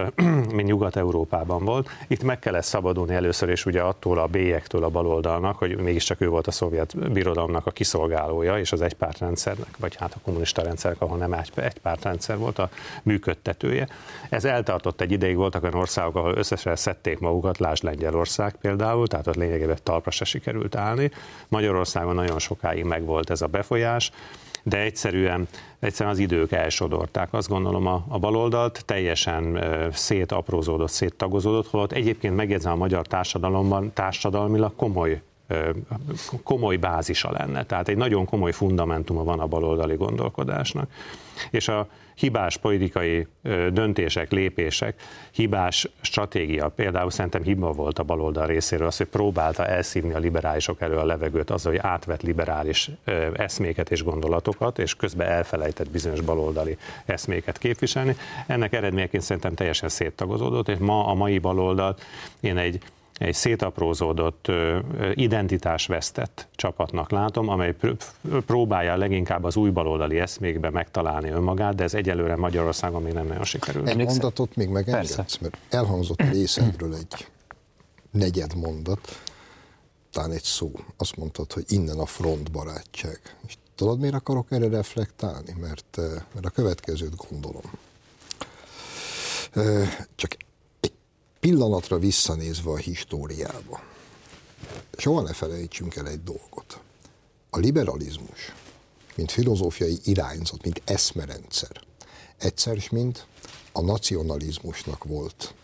mint Nyugat-Európában volt. Itt meg kellett szabadulni először, és ugye attól a bélyektől a baloldalnak, hogy mégiscsak ő volt a szovjet birodalomnak a kiszolgálója, és az egypártrendszernek, vagy hát a kommunista rendszernek, ahol nem egypártrendszer volt a működtetője. Ez eltartott egy ideig, voltak olyan országok, ahol összesen szedték magukat, lásd Lengyelország például, tehát ott lényegében talpra se sikerült állni. Magyarországon nagyon sokáig megvolt ez a befolyás, de egyszerűen, egyszerűen az idők elsodorták. Azt gondolom a, a baloldalt teljesen szétaprózódott, széttagozódott, holott egyébként megjegyzem a magyar társadalomban társadalmilag komoly, komoly bázisa lenne. Tehát egy nagyon komoly fundamentuma van a baloldali gondolkodásnak. És a hibás politikai döntések, lépések, hibás stratégia, például szerintem hiba volt a baloldal részéről az, hogy próbálta elszívni a liberálisok elől a levegőt azzal, hogy átvett liberális eszméket és gondolatokat, és közben elfelejtett bizonyos baloldali eszméket képviselni. Ennek eredményeként szerintem teljesen széttagozódott, és ma a mai baloldal én egy egy szétaprózódott, identitásvesztett csapatnak látom, amely próbálja leginkább az új baloldali eszmékbe megtalálni önmagát, de ez egyelőre Magyarországon még nem nagyon sikerül. Egy mondatot még megengedsz, mert elhangzott részedről egy negyed mondat, talán egy szó. Azt mondtad, hogy innen a frontbarátság. És tudod, miért akarok erre reflektálni? Mert, mert a következőt gondolom. Csak pillanatra visszanézve a históriába. Soha ne felejtsünk el egy dolgot. A liberalizmus, mint filozófiai irányzat, mint eszmerendszer, egyszer is mint a nacionalizmusnak volt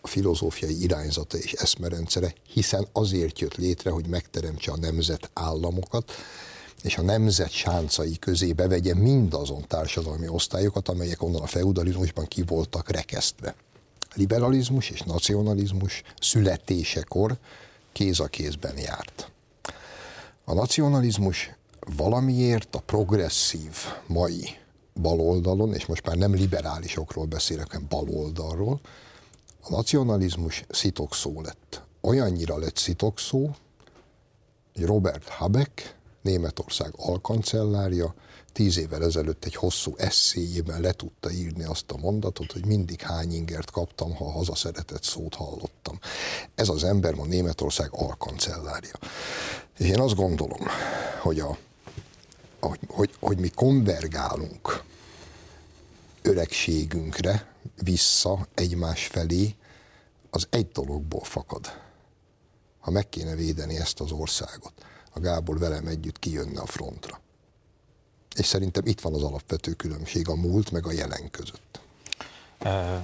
a filozófiai irányzata és eszmerendszere, hiszen azért jött létre, hogy megteremtse a nemzetállamokat, és a nemzet sáncai közé bevegye mindazon társadalmi osztályokat, amelyek onnan a feudalizmusban ki voltak rekesztve. Liberalizmus és nacionalizmus születésekor kéz a kézben járt. A nacionalizmus valamiért a progresszív mai baloldalon, és most már nem liberálisokról beszélek, hanem baloldalról, a nacionalizmus szitokszó lett. Olyannyira lett szitokszó, hogy Robert Habeck, Németország alkancellárja, tíz évvel ezelőtt egy hosszú esszéjében le tudta írni azt a mondatot, hogy mindig hány ingert kaptam, ha a hazaszeretett szót hallottam. Ez az ember ma Németország alkancellárja. És én azt gondolom, hogy, a, hogy, hogy, hogy mi konvergálunk öregségünkre vissza egymás felé, az egy dologból fakad. Ha meg kéne védeni ezt az országot, a Gábor velem együtt kijönne a frontra. És szerintem itt van az alapvető különbség a múlt meg a jelen között. E,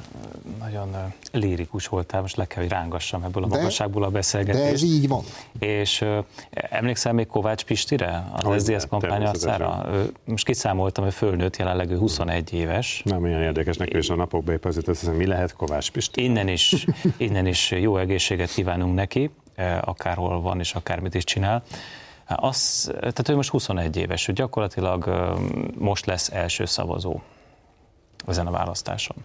nagyon lírikus voltál, most le kell, hogy rángassam ebből a de, magasságból a beszélgetést. De ez így van. És e, emlékszel még Kovács Pistire, az es zé es kampány arcára? Most kiszámoltam, hogy fölnőtt, jelenleg ő huszonegy éves. Nem olyan érdekesnek, és a napokban épp azért azt hiszem, mi lehet Kovács Pistire? Innen is, innen is jó egészséget kívánunk neki, akárhol van és akármit is csinál. Az, tehát ő most huszonegy éves, ő gyakorlatilag most lesz első szavazó ezen a választáson.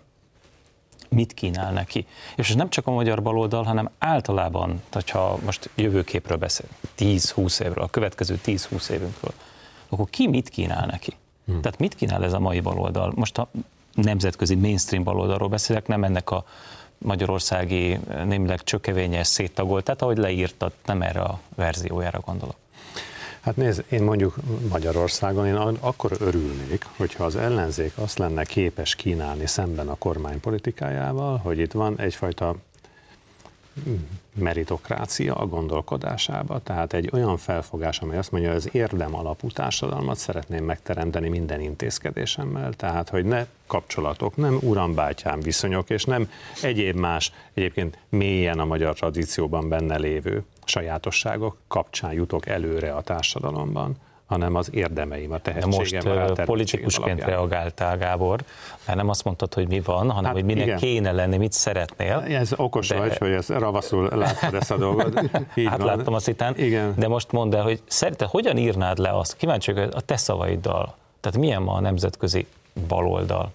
Mit kínál neki? És nem csak a magyar baloldal, hanem általában, ha most jövőképről beszél, tíz-húsz évről, a következő tíz-húsz évünkről, akkor ki mit kínál neki? Hmm. Tehát mit kínál ez a mai baloldal? Most a nemzetközi mainstream baloldalról beszélek, nem ennek a magyarországi némileg csökevényes széttagolt, tehát ahogy leírtad, nem erre a verziójára gondolok. Hát nézd, én mondjuk Magyarországon én akkor örülnék, hogyha az ellenzék azt lenne képes kínálni szemben a kormány politikájával, hogy itt van egyfajta meritokrácia a gondolkodásába, tehát egy olyan felfogás, amely azt mondja, hogy az érdem alapú társadalmat szeretném megteremteni minden intézkedésemmel, tehát hogy ne kapcsolatok, nem urambátyám viszonyok, és nem egyéb más, egyébként mélyen a magyar tradícióban benne lévő sajátosságok kapcsán jutok előre a társadalomban, hanem az érdemeim, a tehetségem. De most politikusként reagáltál, Gábor, mert nem azt mondtad, hogy mi van, hanem hát hogy minek igen. kéne lenni, mit szeretnél. Ez okos de... vagy, hogy ez ravaszul láttad ezt a dolgot. Átláttam azt hitán, de most mondd el, hogy szerinted hogyan írnád le azt, kíváncsi vagyok a te szavaiddal, tehát milyen ma a nemzetközi baloldal?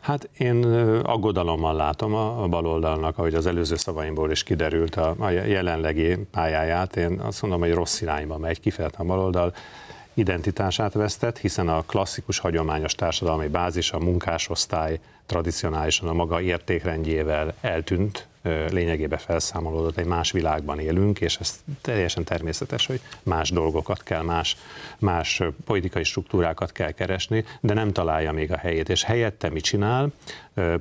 Hát én aggodalommal látom a baloldalnak, ahogy az előző szavaimból is kiderült a jelenlegi pályáját, én azt mondom, hogy rossz irányba megy, kifejezetten a baloldal identitását vesztett, hiszen a klasszikus, hagyományos társadalmi bázis, a munkásosztály tradicionálisan a maga értékrendjével eltűnt, lényegében felszámolódott, egy más világban élünk, és ez teljesen természetes, hogy más dolgokat kell, más, más politikai struktúrákat kell keresni, de nem találja még a helyét, és helyette mit csinál?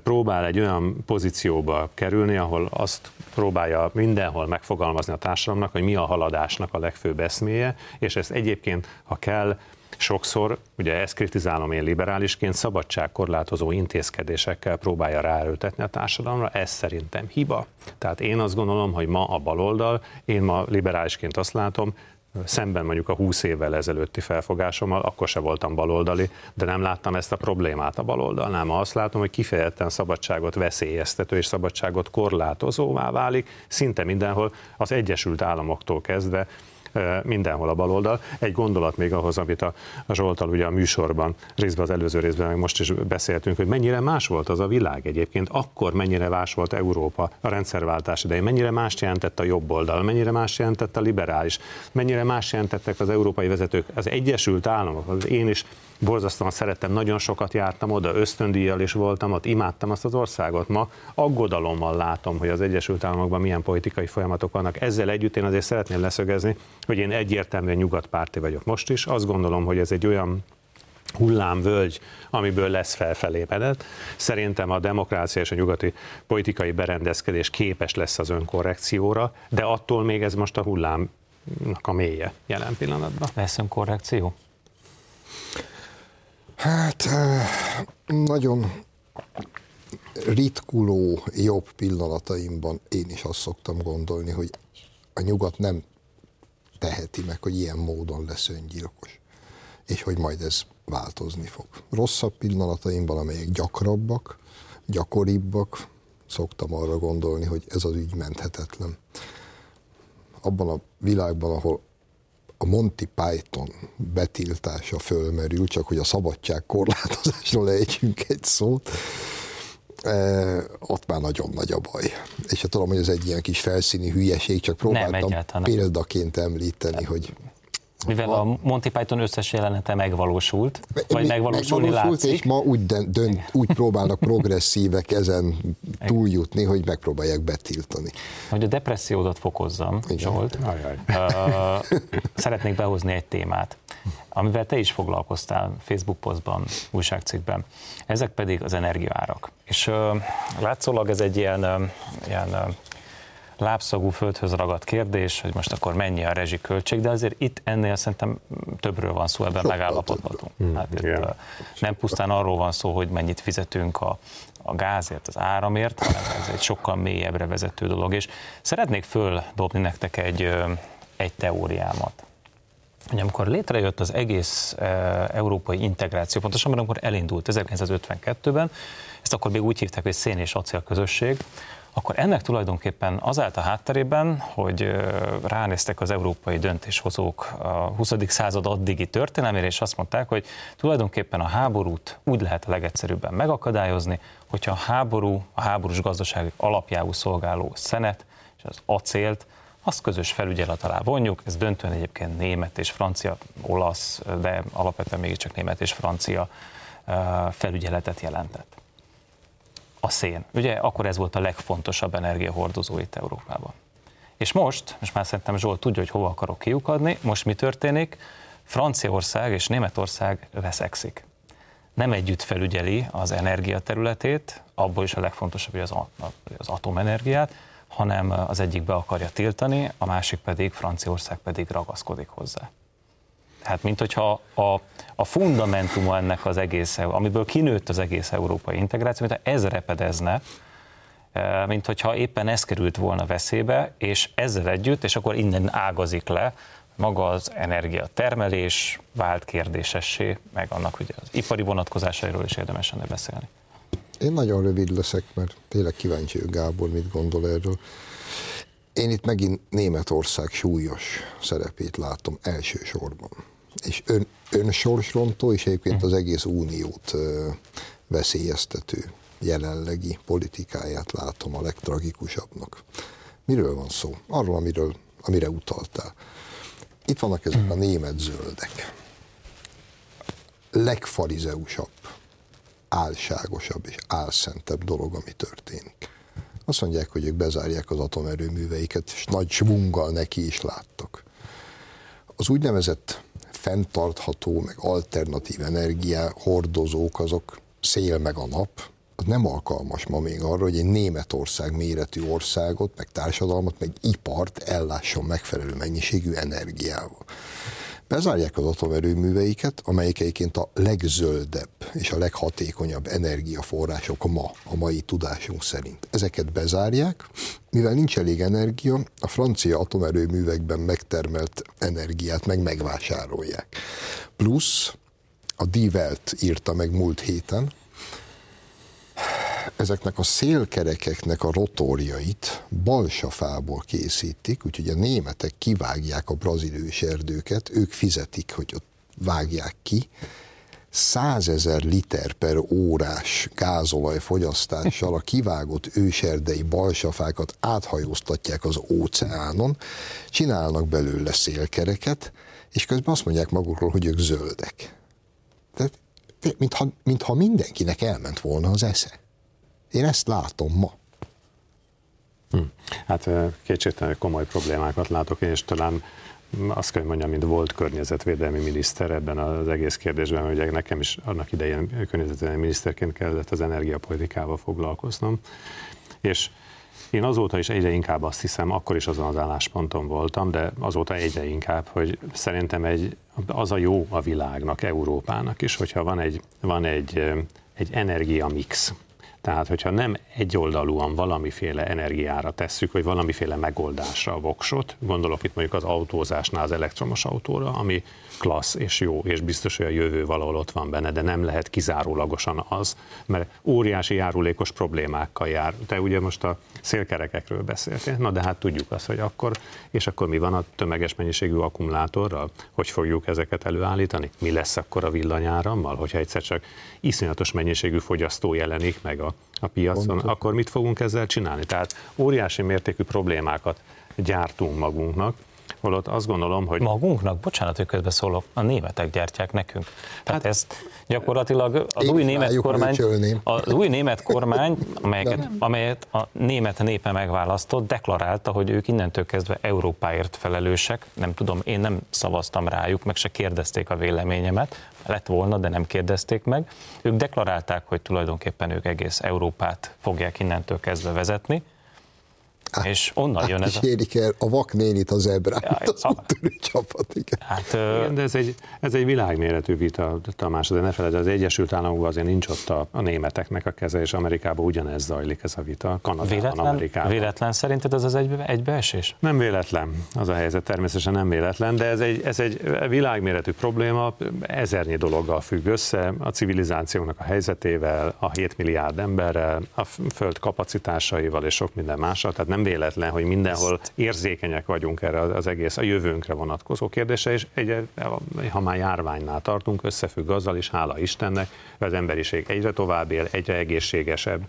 Próbál egy olyan pozícióba kerülni, ahol azt próbálja mindenhol megfogalmazni a társadalomnak, hogy mi a haladásnak a legfőbb eszméje, és ezt egyébként, ha kell, sokszor, ugye ezt kritizálom én liberálisként, szabadságkorlátozó intézkedésekkel próbálja ráerőltetni a társadalomra, ez szerintem hiba. Tehát én azt gondolom, hogy ma a baloldal, én ma liberálisként azt látom, szemben mondjuk a húsz évvel ezelőtti felfogásommal, akkor se voltam baloldali, de nem láttam ezt a problémát a baloldalnál. Ma azt látom, hogy kifejezetten szabadságot veszélyeztető és szabadságot korlátozóvá válik, szinte mindenhol, az Egyesült Államoktól kezdve, mindenhol a baloldal. Egy gondolat még ahhoz, amit a Zsolttal ugye a műsorban, részben az előző részben, meg most is beszéltünk, hogy mennyire más volt az a világ egyébként, akkor mennyire más volt Európa a rendszerváltás idején, mennyire más jelentett a jobb oldal, mennyire más jelentett a liberális, mennyire más jelentettek az európai vezetők, az Egyesült Államok, az én is borzasztóan szerettem, nagyon sokat jártam oda, ösztöndíjjal is voltam ott, imádtam azt az országot. Ma aggodalommal látom, hogy az Egyesült Államokban milyen politikai folyamatok vannak. Ezzel együtt én azért szeretném leszögezni, hogy én egyértelműen nyugatpárti vagyok most is. Azt gondolom, hogy ez egy olyan hullámvölgy, amiből lesz felfelé menet. Szerintem a demokrácia és a nyugati politikai berendezkedés képes lesz az önkorrekcióra, de attól még ez most a hullámnak a mélye jelen pillanatban. Lesz önkorrekció? Hát nagyon ritkuló jobb pillanataimban én is azt szoktam gondolni, hogy a nyugat nem teheti meg, hogy ilyen módon lesz öngyilkos, és hogy majd ez változni fog. Rosszabb pillanataimban, amelyek gyakrabbak, gyakoribbak, szoktam arra gondolni, hogy ez az ügy menthetetlen. Abban a világban, ahol a Monty Python betiltása fölmerül, csak hogy a szabadság korlátozásról ejtsünk egy szót, eh, ott már nagyon nagy a baj. És hát tudom, hogy ez egy ilyen kis felszíni hülyeség, csak próbáltam nem, példaként említeni, nem. hogy... Mivel ma, a Monty Python összes jelenete megvalósult, vagy megvalósulni megvalósult, látszik. És ma úgy, dönt, úgy próbálnak progresszívek ezen túljutni, hogy megpróbálják betiltani. Hogy a depressziódat fokozzam, Zsolt, uh, szeretnék behozni egy témát, amivel te is foglalkoztál Facebook posztban, újságcikkben. Ezek pedig az energiaárak. És uh, látszólag ez egy ilyen... Uh, ilyen uh, lábszagú földhöz ragadt kérdés, hogy most akkor mennyi a rezsiköltség, de azért itt ennél szerintem többről van szó, ebben megállapodhatunk. Hát nem pusztán arról van szó, hogy mennyit fizetünk a, a gázért, az áramért, hanem ez egy sokkal mélyebbre vezető dolog, és szeretnék földobni nektek egy, egy teóriámat. Hogy amikor létrejött az egész e, európai integráció, pontosabban amikor elindult ezerkilencszázötvenkettőben, ezt akkor még úgy hívták, hogy szén és acél közösség, akkor ennek tulajdonképpen az állt a hátterében, hogy ránéztek az európai döntéshozók a huszadik század addigi történelmére, és azt mondták, hogy tulajdonképpen a háborút úgy lehet a legegyszerűbben megakadályozni, hogyha a háború, a háborús gazdaság alapjául szolgáló szenet és az acélt, azt közös felügyelet alá vonjuk, ez döntően egyébként német és francia, olasz, de alapvetően mégiscsak német és francia felügyeletet jelentett. A szén. Ugye akkor ez volt a legfontosabb energiahordozó itt Európában. És most, most már szerintem Zsolt tudja, hogy hova akarok kiukadni, most mi történik? Franciaország és Németország veszekszik. Nem együtt felügyeli az energia területét, abból is a legfontosabb, hogy az, az atomenergiát, hanem az egyik be akarja tiltani, a másik pedig, Franciaország pedig ragaszkodik hozzá. Tehát mint hogyha a, a fundamentuma ennek az egész, amiből kinőtt az egész európai integráció, mintha ez repedezne, mint hogyha éppen ez került volna veszélybe, és ezzel együtt, és akkor innen ágazik le, maga az energiatermelés vált kérdésessé, meg annak ugye az ipari vonatkozásairól is érdemes lenne beszélni. Én nagyon rövid leszek, mert tényleg kíváncsi, hogy Gábor mit gondol erről. Én itt megint Németország súlyos szerepét látom elsősorban. És ön, ön sorsrontó, és egyébként az egész uniót veszélyeztető jelenlegi politikáját látom a legtragikusabbnak. Miről van szó? Arról, amiről, amire utaltál. Itt vannak ezek a német zöldek. Legfarizeusabb, álságosabb és álszentebb dolog, ami történik. Azt mondják, hogy ők bezárják az atomerőműveiket, és nagy svunggal neki is láttak. Az úgynevezett fenntartható, meg alternatív energia hordozók, azok szél meg a nap, az nem alkalmas ma még arra, hogy egy Németország méretű országot, meg társadalmat, meg ipart ellásson megfelelő mennyiségű energiával. Bezárják az atomerőműveiket, amelyik egyébként a legzöldebb és a leghatékonyabb energiaforrások ma, a mai tudásunk szerint. Ezeket bezárják, mivel nincs elég energia, a francia atomerőművekben megtermelt energiát meg megvásárolják. Plusz a Die Welt írta meg múlt héten, ezeknek a szélkerekeknek a rotorjait balsafából készítik, úgyhogy a németek kivágják a brazil őserdőket, ők fizetik, hogy ott vágják ki. százezer liter per órás gázolaj fogyasztással a kivágott őserdei balsafákat áthajóztatják az óceánon, csinálnak belőle szélkereket, és közben azt mondják magukról, hogy ők zöldek. Tehát mintha, mintha mindenkinek elment volna az esze. Én ezt látom ma. Hmm. Hát kétségtelenül komoly problémákat látok én, és talán azt kell, hogy mondjam, mint volt környezetvédelmi miniszter ebben az egész kérdésben, ugye nekem is annak idején környezetvédelmi miniszterként kellett az energiapolitikával foglalkoznom, és én azóta is egyre inkább azt hiszem, akkor is azon az állásponton voltam, de azóta egyre inkább, hogy szerintem egy, az a jó a világnak, Európának is, hogyha van egy, van egy, egy energiamix. Tehát, hogyha nem egyoldalúan valamiféle energiára tesszük, vagy valamiféle megoldásra a voksot, gondolok itt mondjuk az autózásnál az elektromos autóra, ami klassz és jó, és biztos, hogy a jövő valahol ott van benne, de nem lehet kizárólagosan az, mert óriási járulékos problémákkal jár. Te ugye most a szélkerekekről beszéltél, na de hát tudjuk azt, hogy akkor, és akkor mi van a tömeges mennyiségű akkumulátorral? Hogy fogjuk ezeket előállítani? Mi lesz akkor a villanyárammal, hogyha egyszer csak iszonyatos mennyiségű fogyasztó jelenik meg a a piacon, Pontos. Akkor mit fogunk ezzel csinálni? Tehát óriási mértékű problémákat gyártunk magunknak, holott azt gondolom, hogy... Magunknak? Bocsánat, hogy közbeszólok, a németek gyártják nekünk. Tehát hát ezt gyakorlatilag az új német kormány, az új német kormány, amelyet, amelyet a német népe megválasztott, deklarálta, hogy ők innentől kezdve Európáért felelősek. Nem tudom, én nem szavaztam rájuk, meg se kérdezték a véleményemet. Lett volna, de nem kérdezték meg. Ők deklarálták, hogy tulajdonképpen ők egész Európát fogják innentől kezdve vezetni, hát, és onnan hát jön ez a... Kísérik el a vaknénit az ebrát, ja, az a... úttörő csapat, igen. Hát, igen, de ez egy, ez egy világméretű vita, Tamás, de ne felejtsd, az Egyesült Államokban azért nincs ott a, a németeknek a keze, és Amerikában ugyanez zajlik ez a vita, Kanadában, véletlen, Amerikában. Véletlen szerinted az az egybe, egybeesés? Nem véletlen, az a helyzet természetesen nem véletlen, de ez egy, ez egy világméretű probléma, ezernyi dologgal függ össze, a civilizációnak a helyzetével, a hét milliárd emberrel, a föld kapacitásaival és sok minden mással, tehát nem véletlen, hogy mindenhol érzékenyek vagyunk erre az egész, a jövőnkre vonatkozó kérdése, és egy, ha már járványnál tartunk, összefügg azzal is, hála Istennek, az emberiség egyre tovább él, egyre egészségesebb,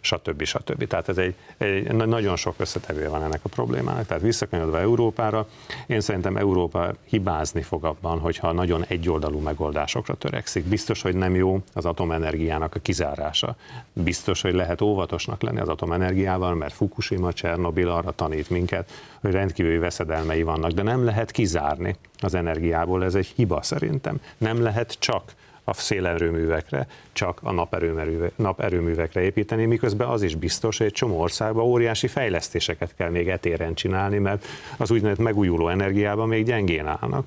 stb. stb. Tehát ez egy, egy nagyon sok összetevő van ennek a problémának, tehát visszakanyarodva Európára, én szerintem Európa hibázni fog abban, hogyha nagyon egyoldalú megoldásokra törekszik. Biztos, hogy nem jó az atomenergiának a kizárása. Biztos, hogy lehet óvatosnak lenni az atomenergiával, mert Fukushima, Csernó, Csernobil arra tanít minket, hogy rendkívüli veszedelmei vannak, de nem lehet kizárni az energiából, ez egy hiba szerintem. Nem lehet csak a szélerőművekre, csak a naperőműve, naperőművekre építeni, miközben az is biztos, hogy egy csomó országban óriási fejlesztéseket kell még etéren csinálni, mert az úgynevezett megújuló energiában még gyengén állnak.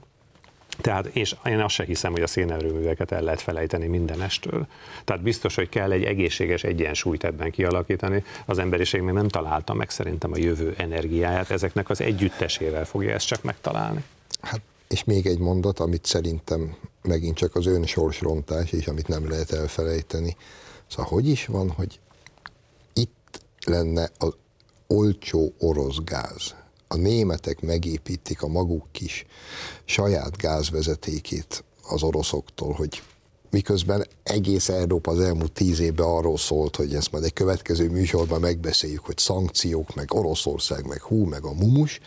Tehát, és én azt se hiszem, hogy a szénerőműveket el lehet felejteni mindenestől. Tehát biztos, hogy kell egy egészséges egyensúlyt ebben kialakítani. Az emberiség még nem találta meg szerintem a jövő energiáját, ezeknek az együttesével fogja ezt csak megtalálni. Hát, és még egy mondat, amit szerintem megint csak az önsorsrontás, és amit nem lehet elfelejteni. Szóval hogy is van, hogy itt lenne az olcsó orosz gáz. A németek megépítik a maguk kis saját gázvezetékét az oroszoktól, hogy miközben egész Európa az elmúlt tíz évben arról szólt, hogy ezt majd egy következő műsorban megbeszéljük, hogy szankciók, meg Oroszország, meg hú, meg a mumus.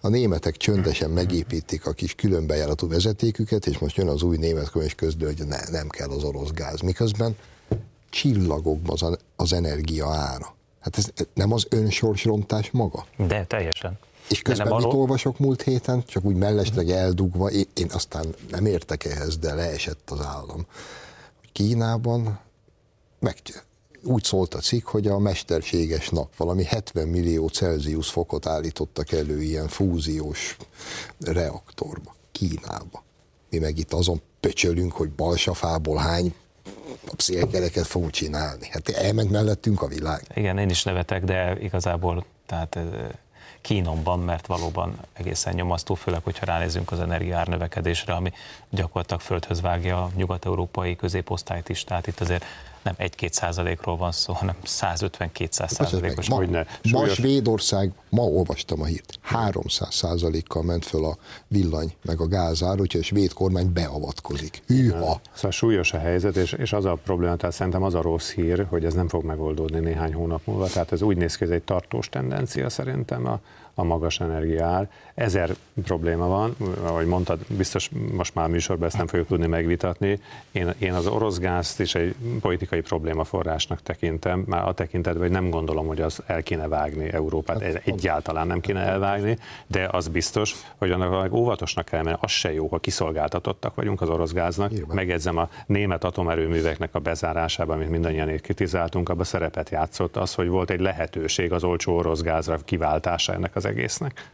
A németek csöndesen megépítik a kis különbejáratú vezetéküket, és most jön az új német kormány közül, hogy ne, nem kell az orosz gáz. Miközben csillagokban az, az energia ára. Hát ez nem az önsorsrontás maga? De teljesen. És közben mit arról... olvasok múlt héten, csak úgy mellesleg eldugva, én, én aztán nem értek ehhez, de leesett az állam. Kínában meg, úgy szólt a cikk, hogy a mesterséges nap, valami hetven millió Celsius fokot állítottak elő ilyen fúziós reaktorba, Kínába. Mi meg itt azon pöcsölünk, hogy balsafából hány a pszichkereket fogunk csinálni. Hát elment mellettünk a világ. Igen, én is nevetek, de igazából tehát kínomban, mert valóban egészen nyomasztó, főleg, hogyha ránézünk az energiaár növekedésre, ami gyakorlatilag földhöz vágja a nyugat-európai középosztályt is, tehát itt azért nem egy-két százalékról van szó, hanem százötven-kétszáz százalékos. Ma, ma Súlyos... Svédország, ma olvastam a hírt, háromszáz százalékkal ment föl a villany, meg a gázár, úgyhogy a svéd kormány beavatkozik. Hűha! Szóval súlyos a helyzet, és, és az a probléma, tehát szerintem az a rossz hír, hogy ez nem fog megoldódni néhány hónap múlva, tehát ez úgy néz ki, ez egy tartós tendencia szerintem a, a magas energiaár. Ezer probléma van, ahogy mondtad, biztos most már műsorban ezt nem fogjuk tudni megvitatni. Én, én az orosz gázt is egy politikai problémaforrásnak tekintem, már a tekintetben, hogy nem gondolom, hogy az el kéne vágni Európát, egyáltalán nem kéne elvágni, de az biztos, hogy annak óvatosnak kell menni, az se jó, ha kiszolgáltatottak vagyunk az orosz gáznak. Megjegyzem, a német atomerőműveknek a bezárásában, amit mindannyian kritizáltunk, abban szerepet játszott az, hogy volt egy lehetőség az olcsó orosz gázra kiváltása ennek az egésznek.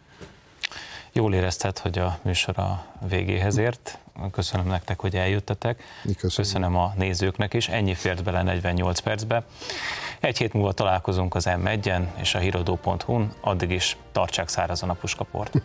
Jól érezted, hogy a műsor a végéhez ért. Köszönöm nektek, hogy eljöttetek. Köszönöm. Köszönöm a nézőknek is. Ennyi fért bele negyvennyolc percbe. Egy hét múlva találkozunk az em egyen és a híradó pont hu-n. Addig is tartsák szárazon a puskaport.